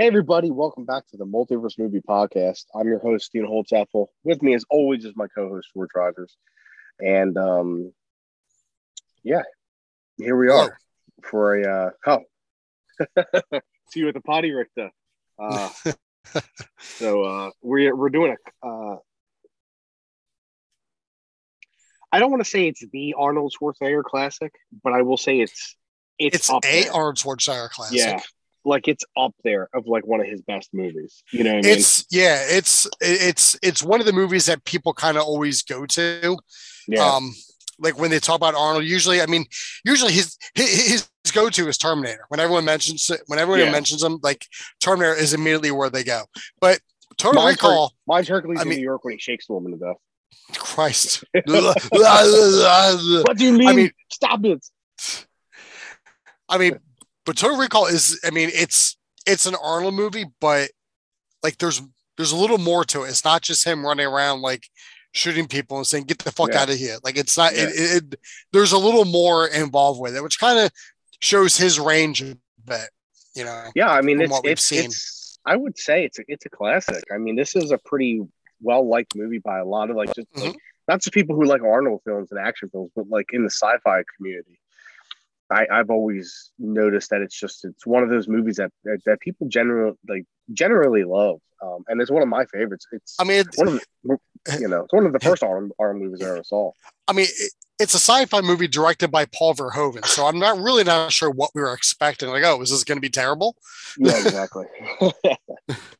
Hey, everybody. Welcome back to the Multiverse Movie Podcast. I'm your host, Dean Holtzapple. With me, as always, is my co-host, George Rogers. And, here we are for a, see you at the potty, Richter. We're doing a, I don't want to say it's the Arnold Schwarzenegger classic, but I will say it's a Arnold Schwarzenegger classic. Yeah. Like it's up there of like one of his best movies, you know what I mean? It's one of the movies that people kind of always go to. Yeah. Like when they talk about Arnold, usually his go-to is Terminator. When everyone mentions him, like Terminator is immediately where they go. But Total Recall, mine's Hercules in New York when he shakes the woman to death. Christ. What do you mean? Stop it. But Total Recall is, it's an Arnold movie, but like there's a little more to it. It's not just him running around like shooting people and saying, "Get the fuck out of here." Like it's not, there's a little more involved with it, which kind of shows his range a bit, you know? Yeah. I would say it's a classic. I mean, this is a pretty well-liked movie by a lot of not just people who like Arnold films and action films, but like in the sci-fi community. I've always noticed that it's one of those movies that people generally love, and it's one of my favorites. It's one of the first Arnold movies I ever saw. It's a sci-fi movie directed by Paul Verhoeven, so I'm not sure what we were expecting. Like, oh, is this going to be terrible? Yeah, exactly.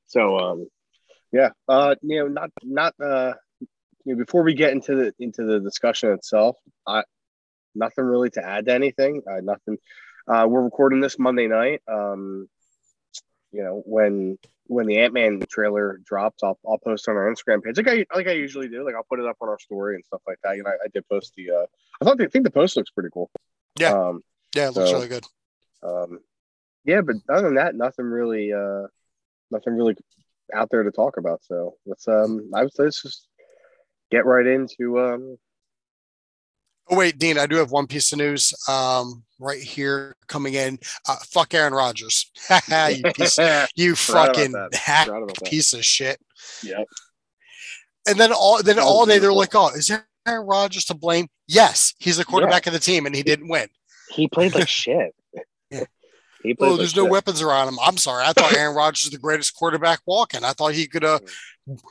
So, before we get into the discussion itself, nothing really to add to anything. Nothing. We're recording this Monday night. When the Ant-Man trailer drops, I'll post on our Instagram page like I usually do. Like I'll put it up on our story and stuff like that. You know, I did post the. I think the post looks pretty cool. Yeah. It looks really good. But other than that, nothing really out there to talk about. So let's. I would say let's just get right into. Oh, wait, Dean, I do have one piece of news right here coming in. Fuck Aaron Rodgers. You fucking hack piece of shit. Yep. And then all day they're like, oh, is Aaron Rodgers to blame? Yes, he's the quarterback of the team and he didn't win. He played like shit. Yeah. There's no weapons around him. I'm sorry. I thought Aaron Rodgers was the greatest quarterback walking. I thought he could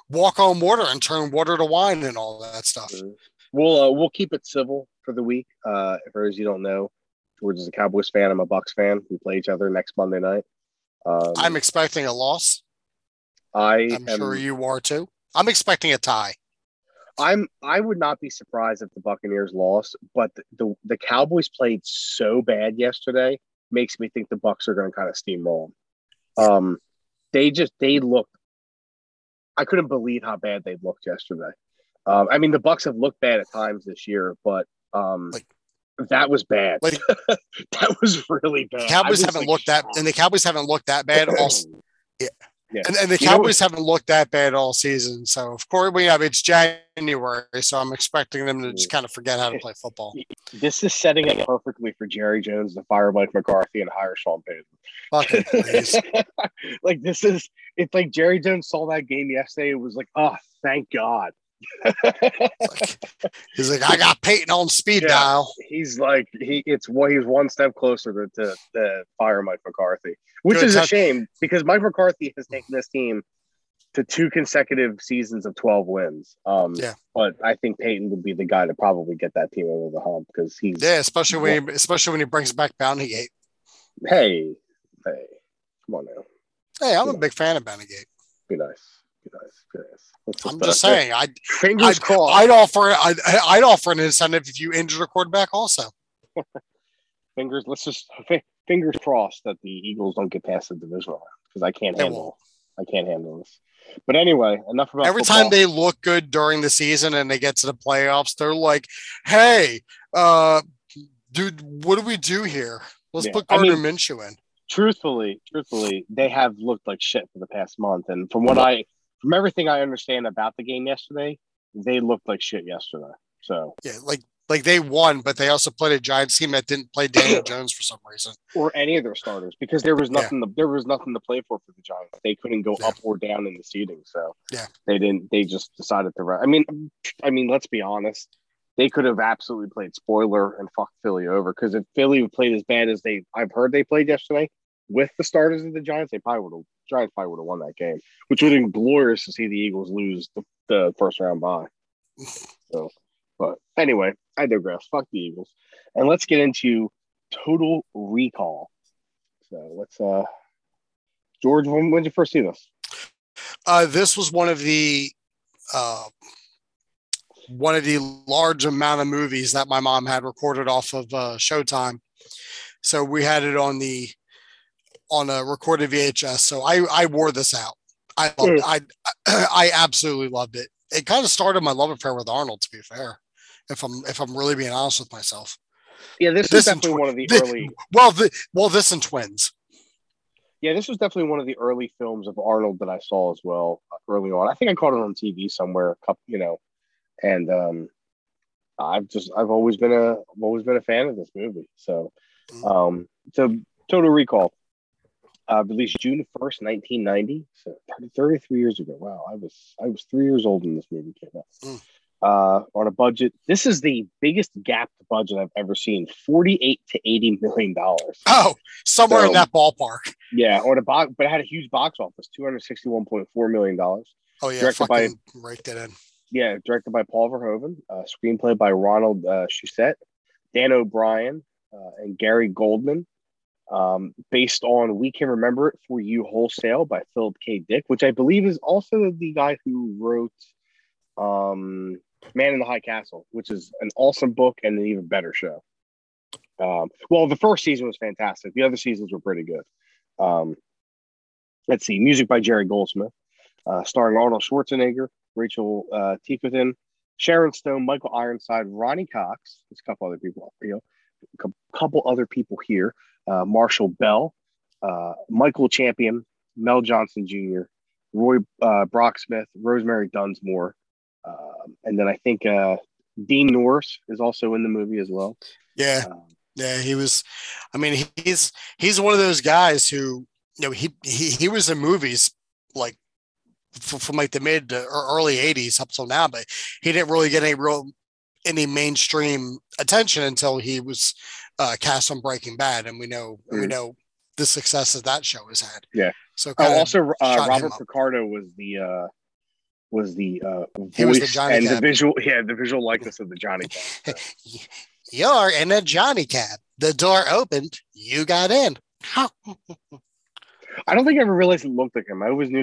walk on water and turn water to wine and all that stuff. Mm-hmm. We'll keep it civil for the week. For those you don't know, George is a Cowboys fan. I'm a Bucks fan. We play each other next Monday night. I'm expecting a loss. I'm sure you are too. I'm expecting a tie. I would not be surprised if the Buccaneers lost, but the Cowboys played so bad yesterday makes me think the Bucks are going to kind of steamroll them. They looked. I couldn't believe how bad they looked yesterday. The Bucks have looked bad at times this year, but that was bad. That was really bad. The Cowboys haven't looked that bad all. Yeah. And the Cowboys haven't looked that bad all season. So of course it's January, so I'm expecting them to just kind of forget how to play football. This is setting up perfectly for Jerry Jones to fire Mike McCarthy and hire Sean Payton. Fucking please. It's like Jerry Jones saw that game yesterday. It was like, oh, thank God. He's like, I got Peyton on speed dial. He's like, he's one step closer to fire Mike McCarthy, which is a shame because Mike McCarthy has taken this team to two consecutive seasons of 12 wins. But I think Peyton would be the guy to probably get that team over the hump because especially when he brings back Bountygate. Hey, come on now. Hey, I'm a big fan of Bountygate. Be nice. I'm just saying. Fingers crossed. I'd offer an incentive if you injure a quarterback. Also, fingers crossed that the Eagles don't get past the divisional round because I can't handle this. But anyway, enough about every football. Time they look good during the season and they get to the playoffs, they're like, "Hey, dude, what do we do here? Let's put Gardner Minshew in." Truthfully, they have looked like shit for the past month, and from everything I understand about the game yesterday, they looked like shit yesterday. So yeah, like Like, they won, but they also played a Giants team that didn't play Daniel Jones for some reason, or any of their starters, because there was nothing. Yeah. There was nothing to play for the Giants. They couldn't go up or down in the seating, so they didn't. They just decided to run. I mean, let's be honest. They could have absolutely played spoiler and fucked Philly over, because if Philly played as bad as I've heard they played yesterday with the starters of the Giants, Giants probably would have won that game, which would have been glorious to see the Eagles lose the first round bye. So. But anyway, I digress. Fuck the Eagles. And let's get into Total Recall. So let's George, when did you first see this? This was one of the large amount of movies that my mom had recorded off of Showtime. So we had it on a recorded VHS. So I wore this out. I loved it. I absolutely loved it. It kind of started my love affair with Arnold, to be fair. If I'm really being honest with myself. Yeah, this is definitely one of the early. Well, this and Twins. Yeah, this was definitely one of the early films of Arnold that I saw as well early on. I think I caught it on TV somewhere, and I've always been a fan of this movie. So, so Total Recall, released June 1st, 1990. So 33 years ago. Wow, I was 3 years old when this movie came out. Mm. On a budget, this is the biggest gap to budget I've ever seen, $48 to $80 million. Oh, somewhere in that ballpark. Yeah, on a box, but it had a huge box office, $261.4 million. Oh yeah, directed by Paul Verhoeven, screenplay by Ronald Shusett, Dan O'Brien, and Gary Goldman. Based on We Can Remember It for You Wholesale by Philip K. Dick, which I believe is also the guy who wrote Man in the High Castle, which is an awesome book and an even better show. Well, the first season was fantastic. The other seasons were pretty good. Let's see. Music by Jerry Goldsmith, starring Arnold Schwarzenegger, Rachel Ticotin, Sharon Stone, Michael Ironside, Ronnie Cox. There's a couple other people here. Marshall Bell, Michael Champion, Mel Johnson Jr., Roy Brocksmith, Rosemary Dunsmore, and then I think Dean Norris is also in the movie as well. Yeah, he was. I mean, he's one of those guys who, you know, he was in movies like from like the mid to early '80s up till now, but he didn't really get any mainstream attention until he was cast on Breaking Bad, and we know the success that that show has had. Yeah. So Robert Picardo was the voice and the visual, the visual likeness of the Johnny Cab. So. You're in a Johnny Cab. The door opened. You got in. I don't think I ever realized it looked like him. I always knew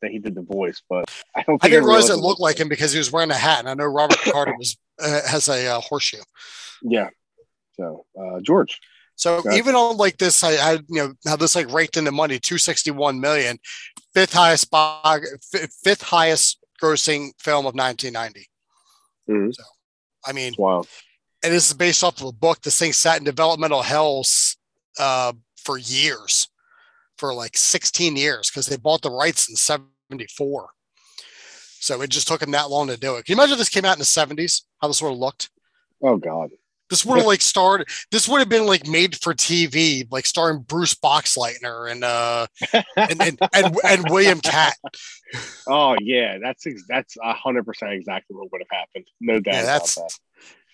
that he did the voice, but I didn't realize it looked like him because he was wearing a hat. And I know Robert Picardo has a horseshoe. Yeah. So, George. So even on like this, I how this like raked in the money, $261 million, fifth highest grossing film of 1990. Mm-hmm. So, I mean, wow. And this is based off of a book. This thing sat in developmental hell for years, for like 16 years, because they bought the rights in 1974. So it just took them that long to do it. Can you imagine if this came out in the 70s? How this would have looked? Oh God. This would have been like made for TV, like starring Bruce Boxleitner and William Catt. Oh yeah, that's 100% exactly what would have happened. No doubt about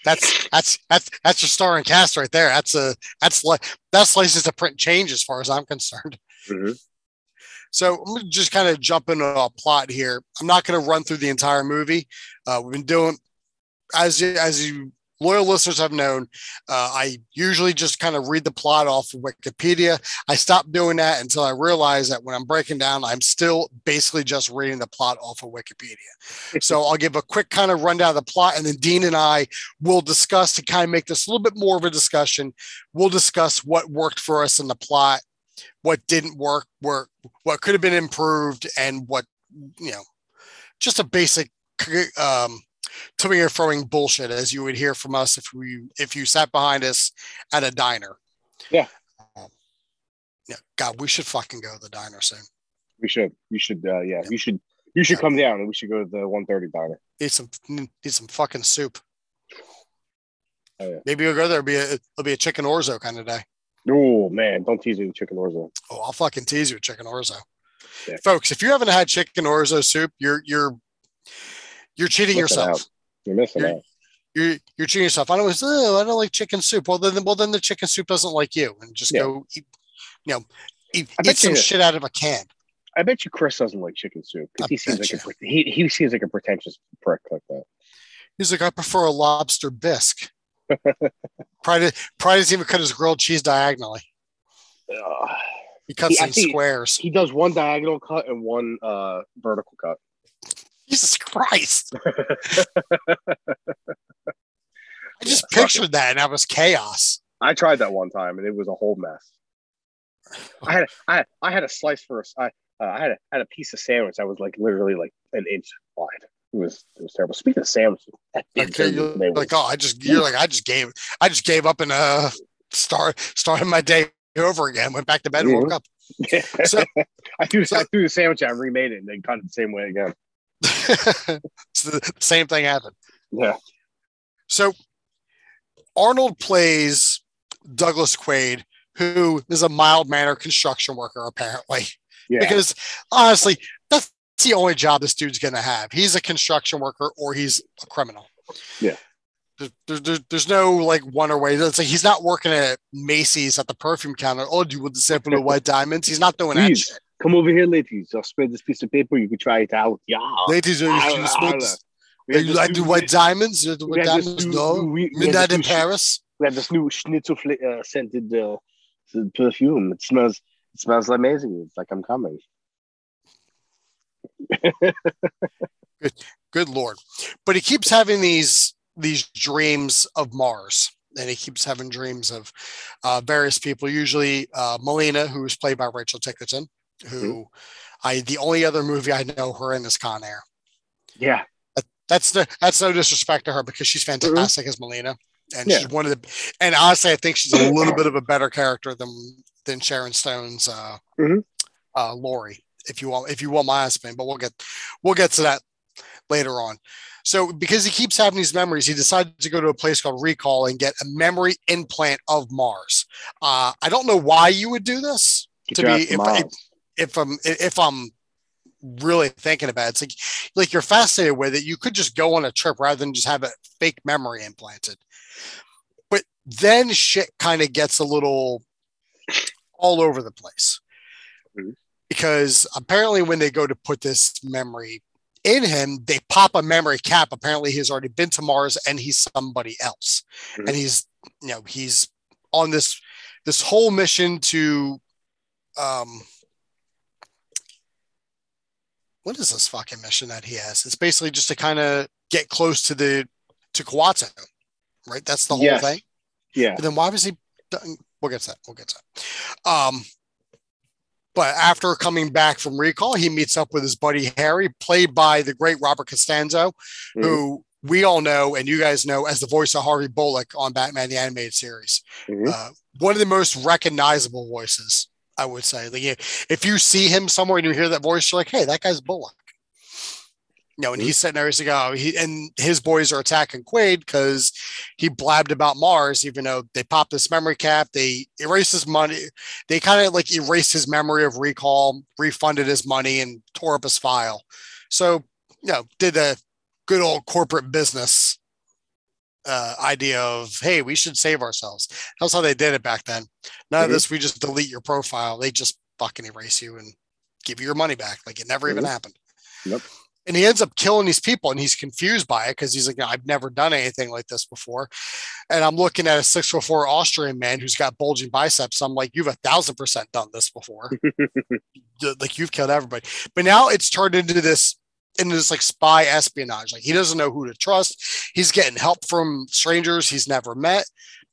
that. That's your starring cast right there. That's license to print change as far as I'm concerned. Mm-hmm. So I'm gonna just kind of jump into a plot here. I'm not going to run through the entire movie. We've been doing as you loyal listeners have known, I usually just kind of read the plot off of Wikipedia. I stopped doing that until I realized that when I'm breaking down, I'm still basically just reading the plot off of Wikipedia. So I'll give a quick kind of rundown of the plot, and then Dean and I will discuss, to kind of make this a little bit more of a discussion. We'll discuss what worked for us in the plot, what didn't work, what could have been improved, and what, just a basic toing and throwing bullshit, as you would hear from us if you sat behind us at a diner. Yeah. God, we should fucking go to the diner soon. We should. You should. You should come down, and we should go to the 130 diner. Eat some fucking soup. Oh, yeah. Maybe you'll go there. It'll be a chicken orzo kind of day. Oh, man. Don't tease me with chicken orzo. Oh, I'll fucking tease you with chicken orzo. Yeah. Folks, if you haven't had chicken orzo soup, you're cheating yourself. You're missing out. You're cheating yourself. I don't like chicken soup. Well then the chicken soup doesn't like you, and just go eat, eat some shit out of a can. I bet you Chris doesn't like chicken soup because he seems like a pretentious prick like that. He's like, I prefer a lobster bisque. Pride doesn't even cut his grilled cheese diagonally. He cuts in squares. He does one diagonal cut and one vertical cut. Jesus Christ. I just pictured that, and that was chaos. I tried that one time, and it was a whole mess. I had a slice for a, I had a piece of sandwich that was like literally like an inch wide. It was terrible. Speaking of sandwiches, I just gave up and started my day over again. Went back to bed and woke up. Yeah. So I threw the sandwich out, remade it, and then cut it the same way again. So the same thing happened. Yeah. So Arnold plays Douglas Quaid, who is a mild-mannered construction worker, apparently. Yeah. Because honestly, that's the only job this dude's going to have. He's a construction worker or he's a criminal. Yeah. There's no like one or way. It's like he's not working at Macy's at the perfume counter. Oh, do you want the sample of white diamonds? He's not doing that shit. Come over here, ladies. I'll spread this piece of paper. You can try it out. Yeah. Ladies, you like the white diamonds? You like the white diamonds? No. Midnight in Paris. We have this new schnitzel scented perfume. It smells amazing. It's like I'm coming. Good Lord. But he keeps having these dreams of Mars. And he keeps having dreams of various people, usually Melina, who is played by Rachel Ticotin, who the only other movie I know her in is Con Air. Yeah. That's no disrespect to her because she's fantastic as Melina. And she's and honestly, I think she's a little bit of a better character than Sharon Stone's Lori, if you want my husband, but we'll get to that later on. So because he keeps having these memories, he decided to go to a place called Recall and get a memory implant of Mars. I don't know why you would do this. If I'm really thinking about it, it's like you're fascinated with it. You could just go on a trip rather than just have a fake memory implanted. But then shit kind of gets a little all over the place because apparently when they go to put this memory in him, they pop a memory cap. Apparently he's already been to Mars and he's somebody else. And he's on this whole mission to, what is this fucking mission that he has? It's basically just to kind of get close to Kuato, right? That's the whole thing. Yeah. But then why was he done? We'll get to that. But after coming back from Recall, he meets up with his buddy Harry, played by the great Robert Costanzo, who we all know and you guys know as the voice of Harvey Bullock on Batman the Animated Series. One of the most recognizable voices, I would say. Like, if you see him somewhere and you hear that voice, you're like, hey, that guy's Bullock. And he's sitting there, he's like, oh, and his boys are attacking Quaid because he blabbed about Mars, even though they popped this memory cap, they erased his money. They kind of like erased his memory of Recall, refunded his money, and tore up his file. So, did a good old corporate business idea of, hey, we should save ourselves. That's how they did it back then. None of this, we just delete your profile. They just fucking erase you and give you your money back. Like it never even happened. Yep. And he ends up killing these people, and he's confused by it because he's like, no, I've never done anything like this before. And I'm looking at a 6'4" Austrian man who's got bulging biceps. I'm like, you've 1,000% done this before. Like you've killed everybody. But now it's turned into this like spy espionage. Like he doesn't know who to trust. He's getting help from strangers he's never met.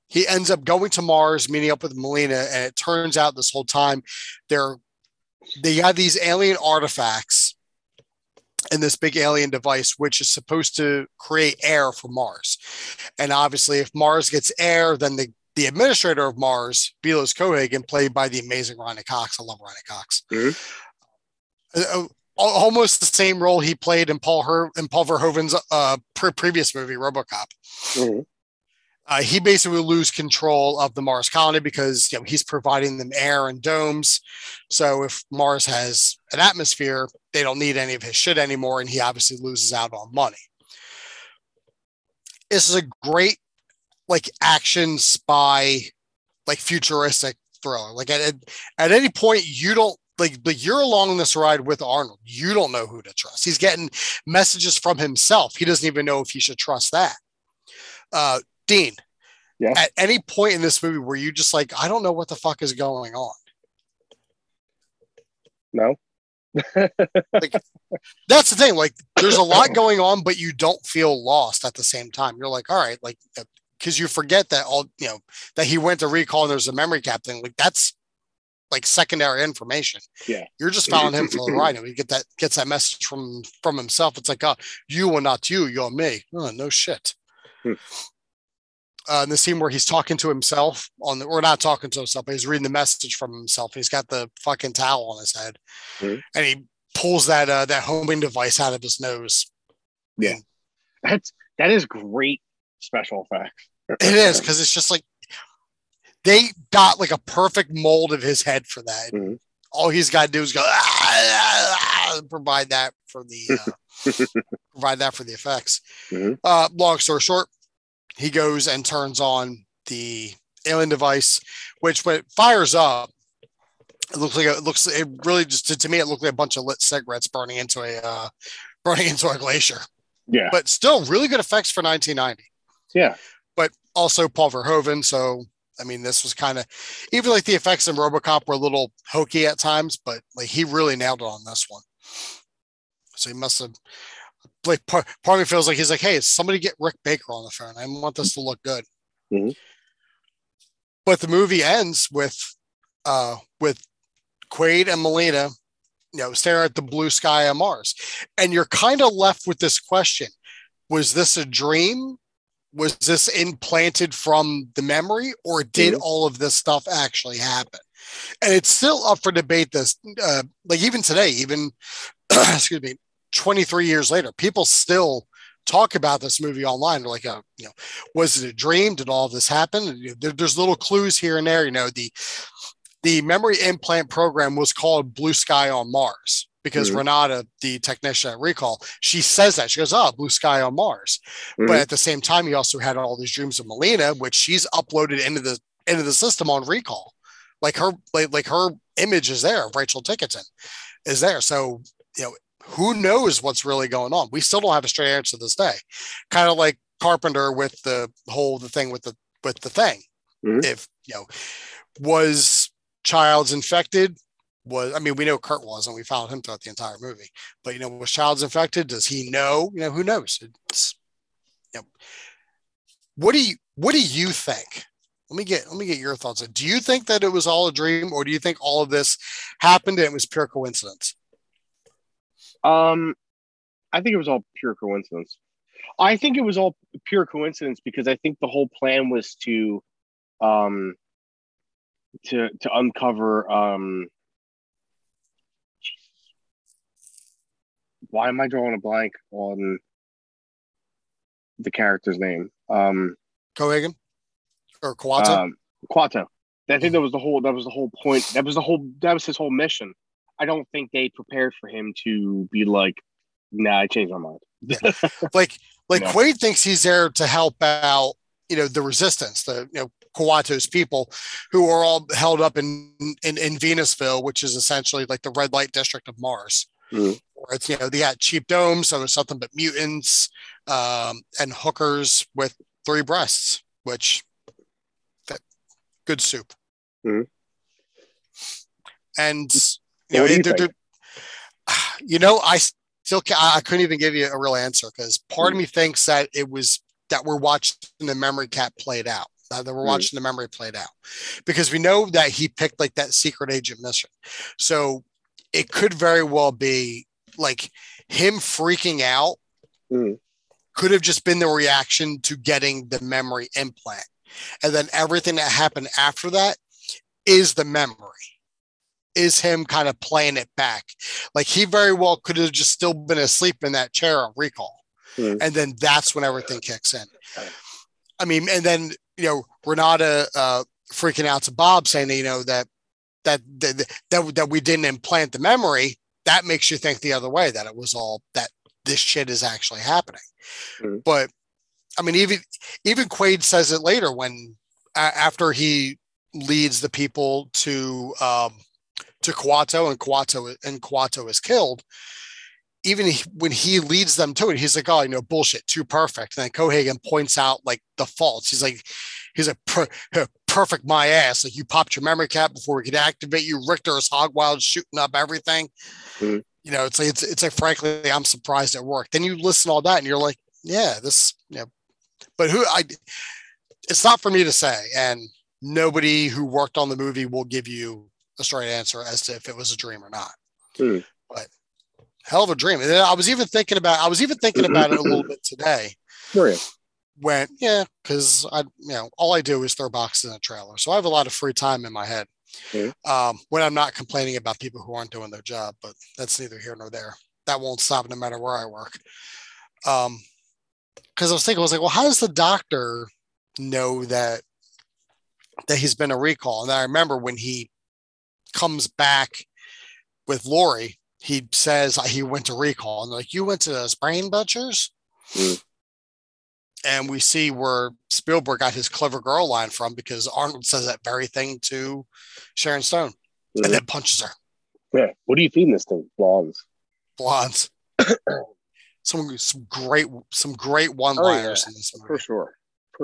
He ends up going to Mars, meeting up with Melina. And it turns out this whole time they have these alien artifacts in this big alien device, which is supposed to create air for Mars. And obviously if Mars gets air, then the administrator of Mars, Velos Cohaagen, played by the amazing Ronnie Cox. I love Ronnie Cox. Almost the same role he played in Paul Verhoeven's previous movie, RoboCop. He basically loses control of the Mars colony because, you know, he's providing them air and domes. So if Mars has an atmosphere, they don't need any of his shit anymore. And he obviously loses out on money. This is a great, like, action spy, like, futuristic thriller. Like, at any point, you don't, like you're along this ride with Arnold. You don't know who to trust. He's getting messages from himself. He doesn't even know if he should trust that. Dean, yeah. At any point in this movie, were you just like, I don't know what the fuck is going on? No. Like, that's the thing. Like, there's a lot going on, but you don't feel lost at the same time. You're like, all right, like, because you forget that all, you know, that he went to Recall and there's a memory cap thing. Like, that's like secondary information. Yeah. You're just following him for the ride. And he gets that message from himself. It's like, you are not you, you're me. Oh, no shit. In the scene where he's talking to himself or not talking to himself, but he's reading the message from himself. He's got the fucking towel on his head, and he pulls that homing device out of his nose. Yeah, that is great special effects. It is, because it's just like they got like a perfect mold of his head for that. Mm-hmm. All he's got to do is go provide that for the effects. Mm-hmm. Long story short, he goes and turns on the alien device, which when it fires up, it looked like a bunch of lit cigarettes burning into a glacier. Yeah, but still really good effects for 1990. Yeah, but also Paul Verhoeven. So I mean, this was kind of, even like the effects in RoboCop were a little hokey at times, but like he really nailed it on this one. So he must have. Like part of me feels like he's like, hey, somebody get Rick Baker on the phone. I want this to look good. Mm-hmm. But the movie ends with Quaid and Melina, you know, staring at the blue sky of Mars, and you're kind of left with this question: was this a dream? Was this implanted from the memory, or did all of this stuff actually happen? And it's still up for debate. This, like even today, even excuse me. 23 years later, people still talk about this movie online. They're like, you know, was it a dream? Did all of this happen? There's little clues here and there. You know, the memory implant program was called Blue Sky on Mars because Renata, the technician at Recall, she says that. She goes, Blue Sky on Mars. Mm-hmm. But at the same time, he also had all these dreams of Melina, which she's uploaded into the system on Recall. Like her image is there. Rachel Ticotin is there. So, you know, who knows what's really going on? We still don't have a straight answer to this day. Kind of like Carpenter with the thing. Mm-hmm. If, you know, was Childs infected? We know Kurt was, and we followed him throughout the entire movie. But, you know, was Childs infected? Does he know? You know, who knows? It's, you know, what do you think? Let me get your thoughts. Do you think that it was all a dream, or do you think all of this happened and it was pure coincidence? I think it was all pure coincidence. I think it was all pure coincidence because I think the whole plan was to uncover. Why am I drawing a blank on the character's name? Cohaagen or Kuato? Kuato. I think that was the whole point. That was his whole mission. I don't think they prepared for him to be like, nah, I changed my mind. Yeah. Like no. Quaid thinks he's there to help out, you know, the resistance, Kuato's people who are all held up in Venusville, which is essentially like the red light district of Mars. Mm-hmm. Where it's, you know, they got cheap domes. So there's something but mutants and hookers with three breasts, which good soup. Mm-hmm. And, you know, I couldn't even give you a real answer because part of me thinks that it was that we're watching the memory cap played out, because we know that he picked like that secret agent mission. So it could very well be like him freaking out could have just been the reaction to getting the memory implant. And then everything that happened after that is the memory. Is him kind of playing it back. Like he very well could have just still been asleep in that chair on Recall. And then that's when everything kicks in. I mean, and then, you know, Renata freaking out to Bob saying, you know, that we didn't implant the memory. That makes you think the other way, that it was all that this shit is actually happening. Mm-hmm. But I mean, even Quaid says it later when after he leads the people to Kuato, and Kuato is killed. Even when he leads them to it, he's like, "Oh, you know, bullshit, too perfect." And then Cohaagen points out like the faults. He's like, "Perfect, my ass! Like you popped your memory cap before we could activate you. Richter is hog wild, shooting up everything." Mm-hmm. You know, it's like frankly, I'm surprised it worked. Then you listen to all that, and you're like, "Yeah, this." Yeah, you know, but it's not for me to say, and nobody who worked on the movie will give you a straight answer as to if it was a dream or not. Mm. But hell of a dream. And I was even thinking about it a little bit today. Sure. When, yeah, because I, you know, all I do is throw boxes in a trailer, so I have a lot of free time in my head. Mm. When I'm not complaining about people who aren't doing their job, but that's neither here nor there. That won't stop no matter where I work. Because I was thinking, I was like, well, how does the doctor know that he's been a recall? And I remember when he comes back with Lori, he says he went to recall, and they're like, you went to those brain butchers? Mm. And we see where Spielberg got his clever girl line from, because Arnold says that very thing to Sharon Stone, mm-hmm. and then punches her. Yeah. What do you feed this thing? Blondes. Some great one-liners in this movie. For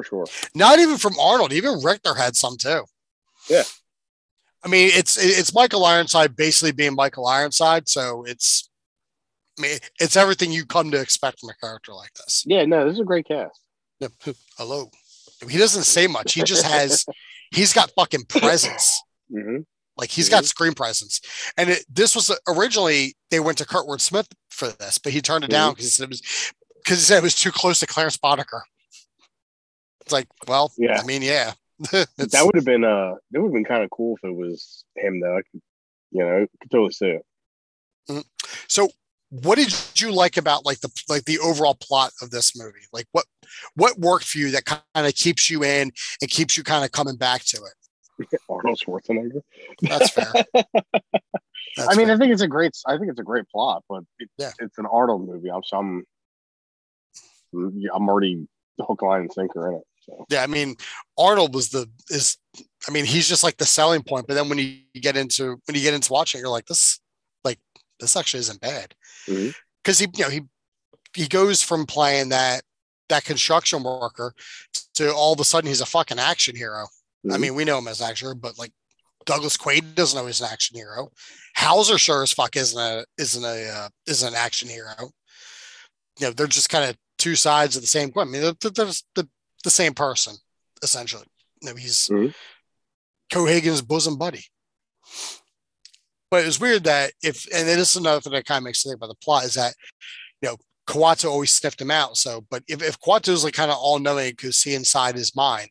sure. Not even from Arnold. Even Richter had some too. Yeah. I mean, it's Michael Ironside basically being Michael Ironside, so it's everything you come to expect from a character like this. Yeah, no, this is a great cast. Hello. He doesn't say much. He just has. He's got fucking presence. Mm-hmm. Like he's got screen presence, and this was originally they went to Kurtwood Smith for this, but he turned it down because he said it was too close to Clarence Boddicker. It's like, well, yeah. I mean, yeah, that would have been kind of cool if it was him though. I could totally see it. Mm-hmm. So, what did you like about the overall plot of this movie? Like what worked for you that kind of keeps you in and keeps you kind of coming back to it? Arnold Schwarzenegger. That's fair. I think it's a great plot, but it's an Arnold movie. I'm already hook, line, and sinker in it. So. Yeah, I mean, Arnold he's just like the selling point. But then when you get into watching, you're like, this actually isn't bad, because mm-hmm. he goes from playing that construction worker to all of a sudden he's a fucking action hero. I mean, we know him as an action hero, but like Douglas Quaid doesn't know he's an action hero. Hauser sure as fuck isn't an action hero. You know, they're just kind of two sides of the same coin. I mean, they're the same person essentially. You know, he's Cohaagen's bosom buddy. But it's weird that this is another thing that kind of makes me think about the plot is that, you know, Kuato always sniffed him out. So, but if Kuato is like kind of all knowing, could see inside his mind.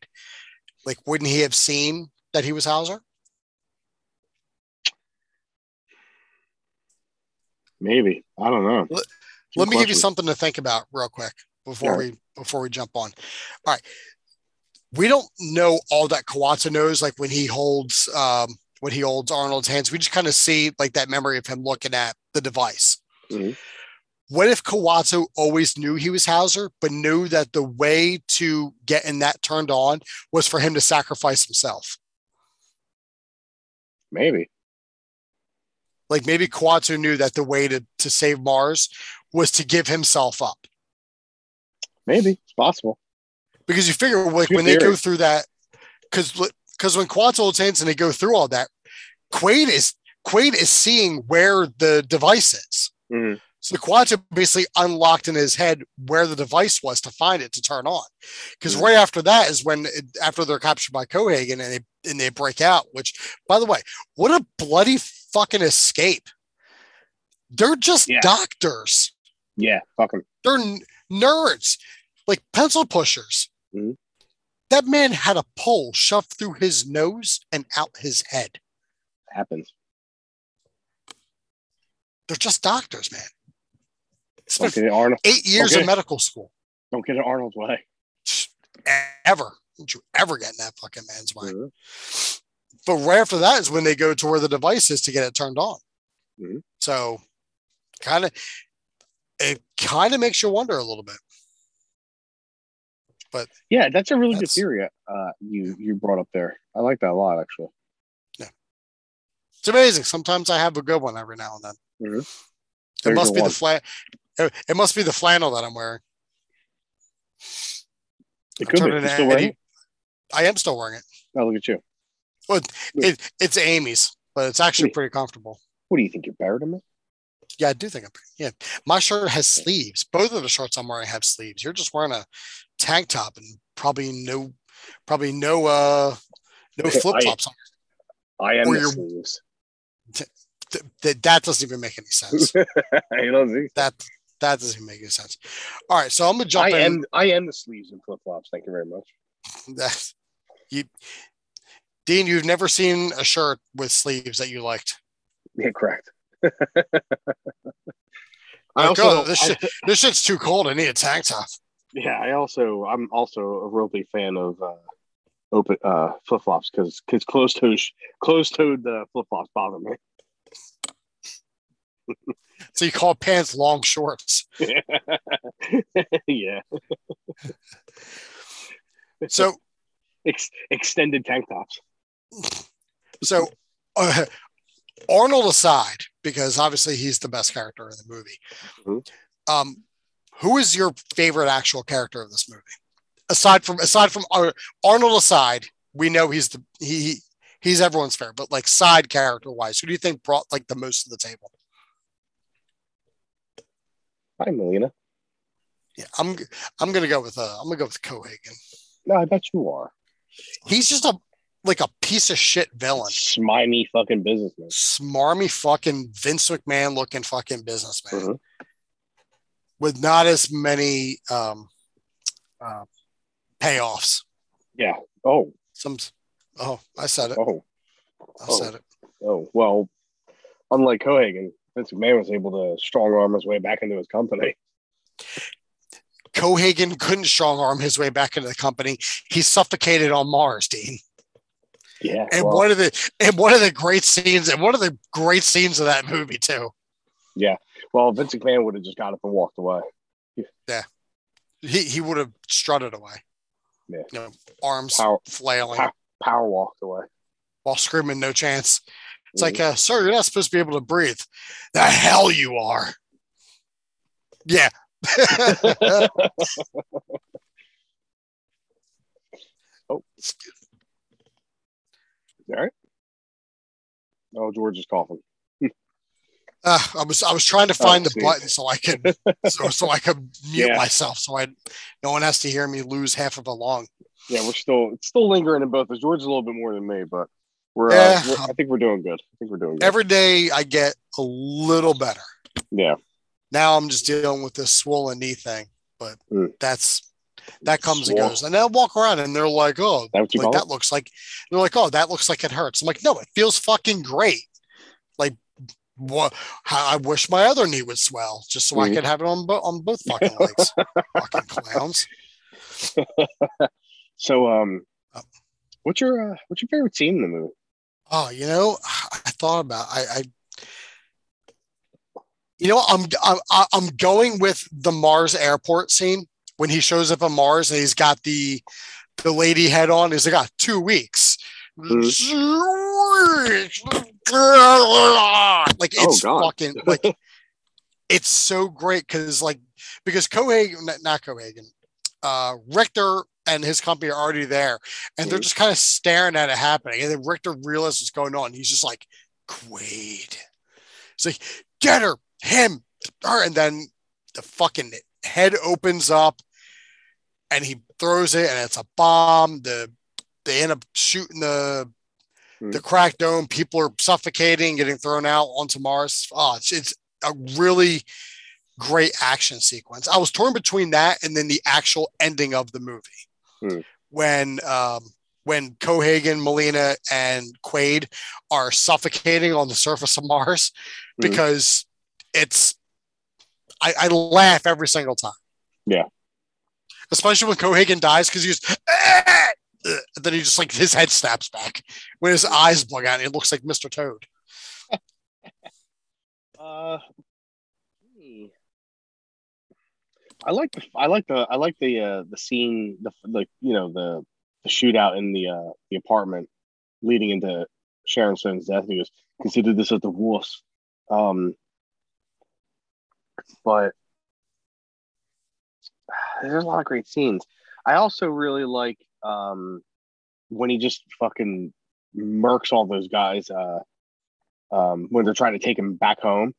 Like, wouldn't he have seen that he was Hauser? Maybe. I don't know. Let me give you something to think about real quick before we jump on. All right. We don't know all that Kuato knows, like when he holds Arnold's hands. We just kind of see like that memory of him looking at the device. Mm-hmm. What if Kuato always knew he was Hauser, but knew that the way to getting that turned on was for him to sacrifice himself? Maybe. Like maybe Kuato knew that the way to save Mars was to give himself up. Maybe. It's possible. Because you figure like when they go through that, because when Kuato holds hands and they go through all that, Quaid is seeing where the device is. Mm-hmm. So the Kuato basically unlocked in his head where the device was to find it to turn on, because right after that is after they're captured by Cohaagen and they break out. Which, by the way, what a bloody fucking escape! They're just doctors. Yeah, fucking. They're nerds, like pencil pushers. Mm-hmm. That man had a pole shoved through his nose and out his head. It happens. They're just doctors, man. It's been 8 years of medical school. Don't get it Arnold's way. ever. Don't you ever get in that fucking man's mind. Mm-hmm. But right after that is when they go to where the device is to get it turned on. Mm-hmm. So it kind of makes you wonder a little bit. But yeah, that's a really good theory you brought up there. I like that a lot, actually. Yeah. It's amazing. Sometimes I have a good one every now and then. Mm-hmm. It must be the flannel that I'm wearing. It could be. Still wearing it? I am still wearing it. Oh, look at you. Well, it's Amy's, but it's actually pretty comfortable. What do you think? You're better than me? Yeah, I do think I'm. Yeah, my shirt has sleeves. Both of the shirts I'm wearing have sleeves. You're just wearing a tank top and probably no flip flops on. I am the sleeves. That doesn't even make any sense. That doesn't even make any sense. All right, so I'm gonna jump in. I am the sleeves and flip flops. Thank you very much. Dean, you've never seen a shirt with sleeves that you liked. Yeah, correct. This shit's too cold. I need a tank top. Yeah, I'm also a real big fan of open flip flops because closed toed flip flops bother me. So you call pants long shorts? Yeah. So extended tank tops. So. Arnold aside, because obviously he's the best character in the movie. Mm-hmm. Who is your favorite actual character of this movie? Aside from Arnold aside, we know he's everyone's favorite, but like side character wise, who do you think brought like the most to the table? Hi, Melina. Yeah, I'm gonna go with Cohaagen. No, I bet you are. He's just a piece of shit villain. Smarmy fucking businessman. Smarmy fucking Vince McMahon looking fucking businessman. Mm-hmm. With not as many payoffs. Yeah. Oh. I said it. Oh. I said it. Oh, well, unlike Cohaagen, Vince McMahon was able to strong arm his way back into his company. Cohaagen couldn't strong arm his way back into the company. He suffocated on Mars, Dean. Yeah, and well, one of the great scenes of that movie too. Yeah, well, Vince McMahon would have just got up and walked away. Yeah, he would have strutted away. Yeah, arms flailing, power walked away while screaming, "No chance!" It's mm-hmm. like, sir, you're not supposed to be able to breathe. The hell you are. Yeah. Oh. All right. Oh, George is coughing. I was trying to find the button so I could mute myself so no one has to hear me lose half of a lung. Yeah, it's still lingering in both. George is a little bit more than me, but I think we're doing good. Every day I get a little better. Yeah. Now I'm just dealing with this swollen knee thing, but that comes and goes, and they'll walk around and they're like, "Oh, that looks like it hurts." I'm like, "No, it feels fucking great." Like, what? I wish my other knee would swell just so I could have it on both fucking legs. Fucking clowns. So, what's your favorite scene in the movie? Oh, I thought about I'm going with the Mars airport scene. When he shows up on Mars and he's got the lady head on, he's like, 2 weeks. Mm-hmm. Like it's fucking like it's so great because Richter and his company are already there and they're just kind of staring at it happening. And then Richter realizes what's going on. He's just like, Quaid. It's like, get her, him, her, and then the fucking head opens up and he throws it and it's a bomb. They end up shooting the cracked dome. People are suffocating, getting thrown out onto Mars. Oh, it's a really great action sequence. I was torn between that and then the actual ending of the movie when Cohaagen, Melina, and Quaid are suffocating on the surface of Mars because I laugh every single time. Yeah. especially when Cohaagen dies, because he's then he just like his head snaps back when his eyes bug out and it looks like Mr. Toad. I like the scene, the shootout in the apartment leading into Sharon Stone's death. He was considered this a divorce, but there's a lot of great scenes. I also really like when he just fucking murks all those guys when they're trying to take him back home.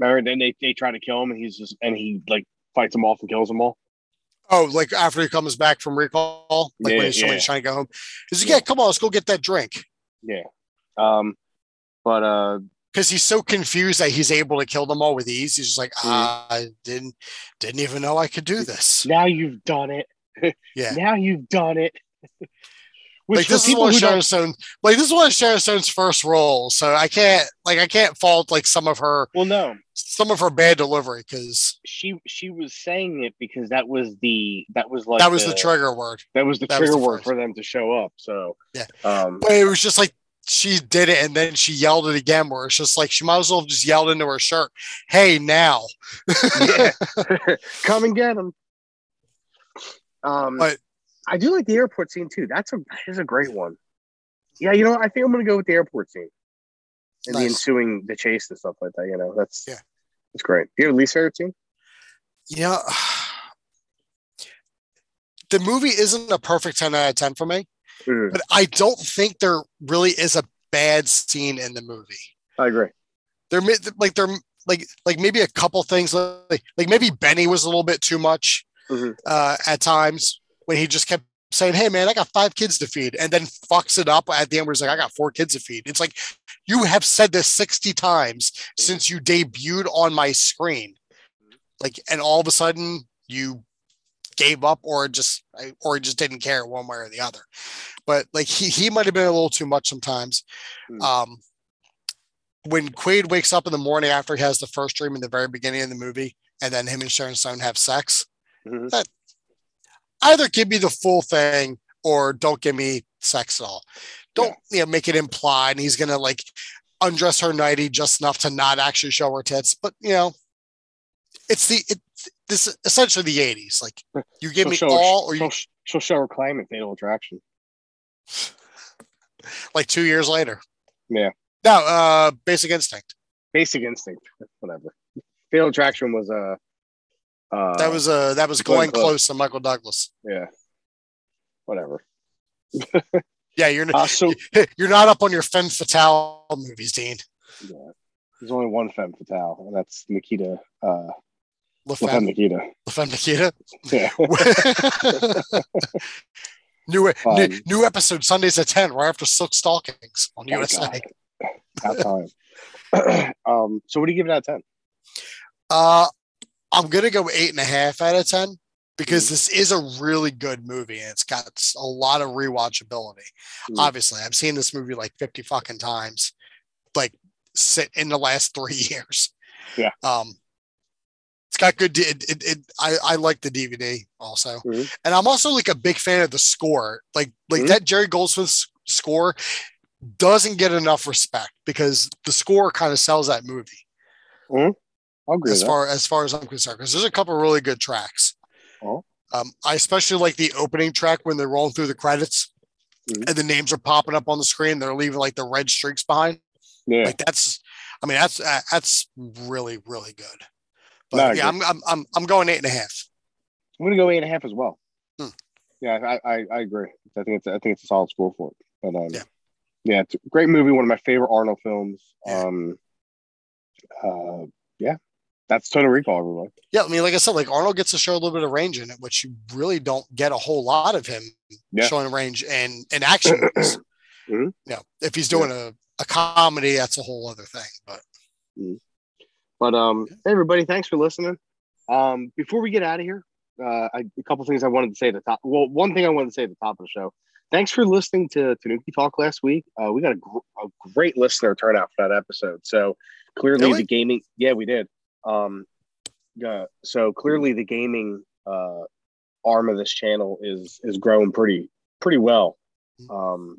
Remember, then they try to kill him, and he like fights them off and kills them all. Oh, like after he comes back from recall, like when somebody's trying to go home, he's like, "Yeah, come on, let's go get that drink." Yeah, but because he's so confused that he's able to kill them all with ease, he's just like, "I didn't even know I could do this." Now you've done it. Yeah. Now you've done it. Like this, this is one of Sharon Stone's first roles, so I can't fault like some of her bad delivery, because she was saying it because that was the trigger word. That was the trigger word for them to show up. So yeah, but it was just like she did it, and then she yelled it again. Where it's just like she might as well have just yelled into her shirt, "Hey, now, come and get him." But I do like the airport scene too. That is a great one. Yeah, you know what? I think I'm going to go with the airport scene and nice. The ensuing the chase and stuff like that. You know, that's great. Do you have a least favorite scene? Yeah, the movie isn't a perfect 10 out of 10 for me, but I don't think there really is a bad scene in the movie. I agree. There maybe a couple things like maybe Benny was a little bit too much at times. When he just kept saying, "Hey man, I got 5 kids to feed," and then fucks it up at the end where he's like, "I got 4 kids to feed." It's like, you have said this 60 times since you debuted on my screen. Like, and all of a sudden you gave up or just didn't care one way or the other. But like he might've been a little too much sometimes. When Quaid wakes up in the morning after he has the first dream in the very beginning of the movie, and then him and Sharon Stone have sex, that, either give me the full thing or don't give me sex at all. Don't make it implied. And he's going to like undress her nighty just enough to not actually show her tits. But you know, it's essentially the '80s. Like you give me all, or she'll show her claim at Fatal Attraction. Like 2 years later. Yeah. No, Basic Instinct. Basic Instinct. Whatever. Fatal Attraction was that was Glenn Close and Michael Douglas. Yeah, whatever. Yeah, you're not up on your femme fatale movies, Dean. Yeah, there's only one femme fatale, and that's Nikita. La Femme Nikita. Yeah. New episode Sundays at 10, right after Silk Stockings on USA. About time. So what do you give it out of 10? I'm going to go 8.5 out of 10 because this is a really good movie and it's got a lot of rewatchability. Obviously, I've seen this movie like 50 fucking times, like in the last 3 years. Yeah. It's got good. I like the DVD also. And I'm also like a big fan of the score. Like that Jerry Goldsmith score doesn't get enough respect because the score kind of sells that movie. As far as I'm concerned, because there's a couple of really good tracks. I especially like the opening track when they're rolling through the credits and the names are popping up on the screen. They're leaving like the red streaks behind. Yeah, like that's really, really good. But I'm going 8.5. I'm gonna go 8.5 as well. Yeah, I agree. I think it's a solid score for it. But yeah, it's a great movie. One of my favorite Arnold films. That's Total Recall, everyone. Yeah, I mean, like I said, like Arnold gets to show a little bit of range in it, which you really don't get a whole lot of him showing range in action movies. You know, if he's doing a comedy, that's a whole other thing. But hey, everybody, thanks for listening. Before we get out of here, a couple things I wanted to say at the top. Well, one thing I wanted to say at the top of the show. Thanks for listening to Tanuki Talk last week. We got a great listener turnout for that episode. So clearly the gaming... Yeah, we did. So clearly the gaming arm of this channel is growing pretty well.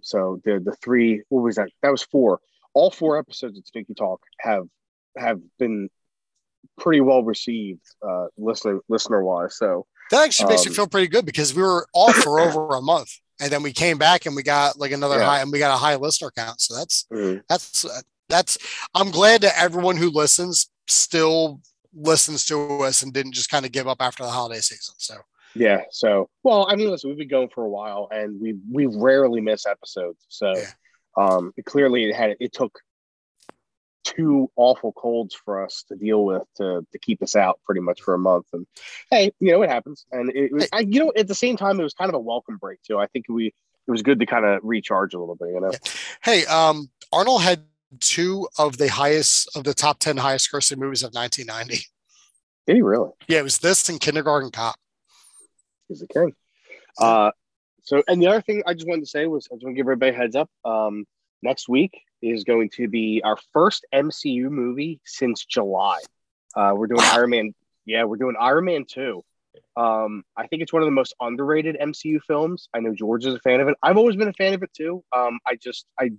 So the three, what was that? That was four. All four episodes of Stinky Talk have been pretty well received, listener wise. So that actually makes me feel pretty good, because we were off for over a month, and then we came back and we got like another high, and we got a high listener count. So that's I'm glad that everyone who listens still listens to us and didn't just kind of give up after the holiday season. So yeah. So, well, I mean, listen, we've been going for a while, and we rarely miss episodes. So it took two awful colds for us to deal with to keep us out pretty much for a month. And hey, you know, it happens. And it was, at the same time, it was kind of a welcome break too. I think it was good to kind of recharge a little bit, you know? Yeah. Hey, Arnold had two of the top 10 highest grossing movies of 1990. Did he really? Yeah. It was this and Kindergarten Cop. He's the king. So, and the other thing I just wanted to say was, I just want to give everybody a heads up. Next week is going to be our first MCU movie since July. We're doing Iron Man. Yeah, we're doing Iron Man 2. I think it's one of the most underrated MCU films. I know George is a fan of it. I've always been a fan of it too. I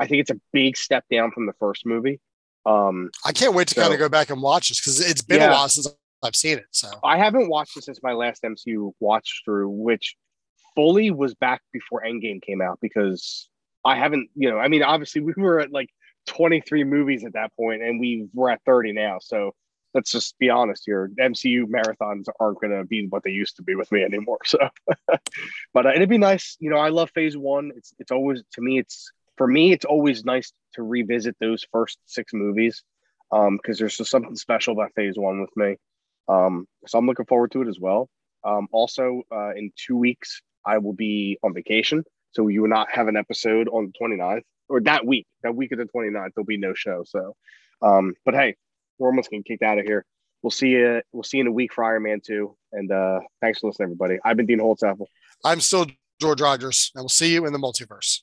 think it's a big step down from the first movie. I can't wait to kind of go back and watch this, because it's been a while since I've seen it. So I haven't watched it since my last MCU watch through, which fully was back before Endgame came out, because I haven't, obviously we were at like 23 movies at that point, and we're at 30 now. So let's just be honest here. MCU marathons aren't going to be what they used to be with me anymore. So, but it'd be nice. I love phase one. It's always, to me, it's always nice to revisit those first six movies. Cause there's just something special about phase one with me. So I'm looking forward to it as well. Also, in 2 weeks, I will be on vacation. So we will not have an episode on the 29th, or that week of the 29th, there'll be no show. So, but hey, we're almost getting kicked out of here. We'll see you in a week for Iron Man 2. And thanks for listening, everybody. I've been Dean Holtzapple. I'm still George Rogers, and we'll see you in the multiverse.